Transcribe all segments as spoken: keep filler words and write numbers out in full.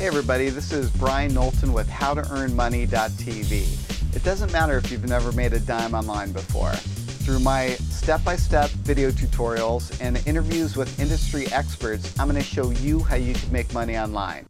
Hey everybody, this is Brian Knowlton with how to earn money dot t v. It doesn't matter if you've never made a dime online before. Through my step-by-step video tutorials and interviews with industry experts, I'm going to show you how you can make money online.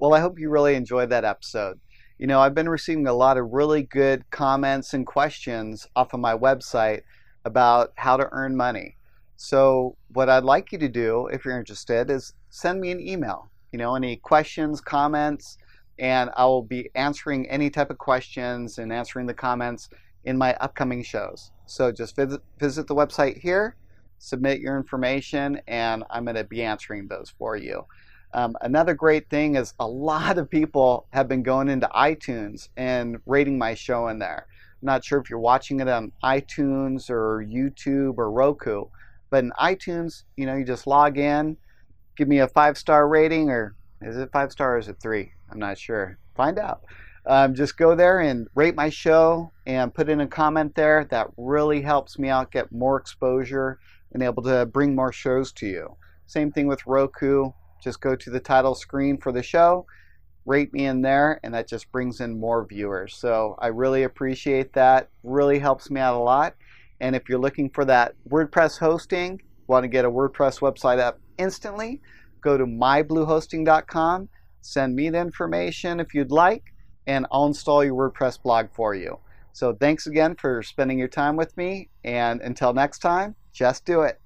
Well, I hope you really enjoyed that episode. You know, I've been receiving a lot of really good comments and questions off of my website about how to earn money. So what I'd like you to do, if you're interested, is send me an email. You know, any questions, comments, and I will be answering any type of questions and answering the comments in my upcoming shows. So just visit, visit the website here, submit your information, and I'm going to be answering those for you. Um, another great thing is a lot of people have been going into iTunes and rating my show in there. I'm not sure if you're watching it on iTunes or YouTube or Roku, but in iTunes, you know, you just log in, give me a five-star rating, or is it five-star or is it three? I'm not sure. Find out. Um, just go there and rate my show and put in a comment there. That really helps me out, get more exposure and able to bring more shows to you. Same thing with Roku. Just go to the title screen for the show, rate me in there, and that just brings in more viewers. So I really appreciate that. Really helps me out a lot. And if you're looking for that WordPress hosting, want to get a WordPress website up instantly, go to my blue hosting dot com, send me the information if you'd like, and I'll install your WordPress blog for you. So thanks again for spending your time with me, and until next time, just do it.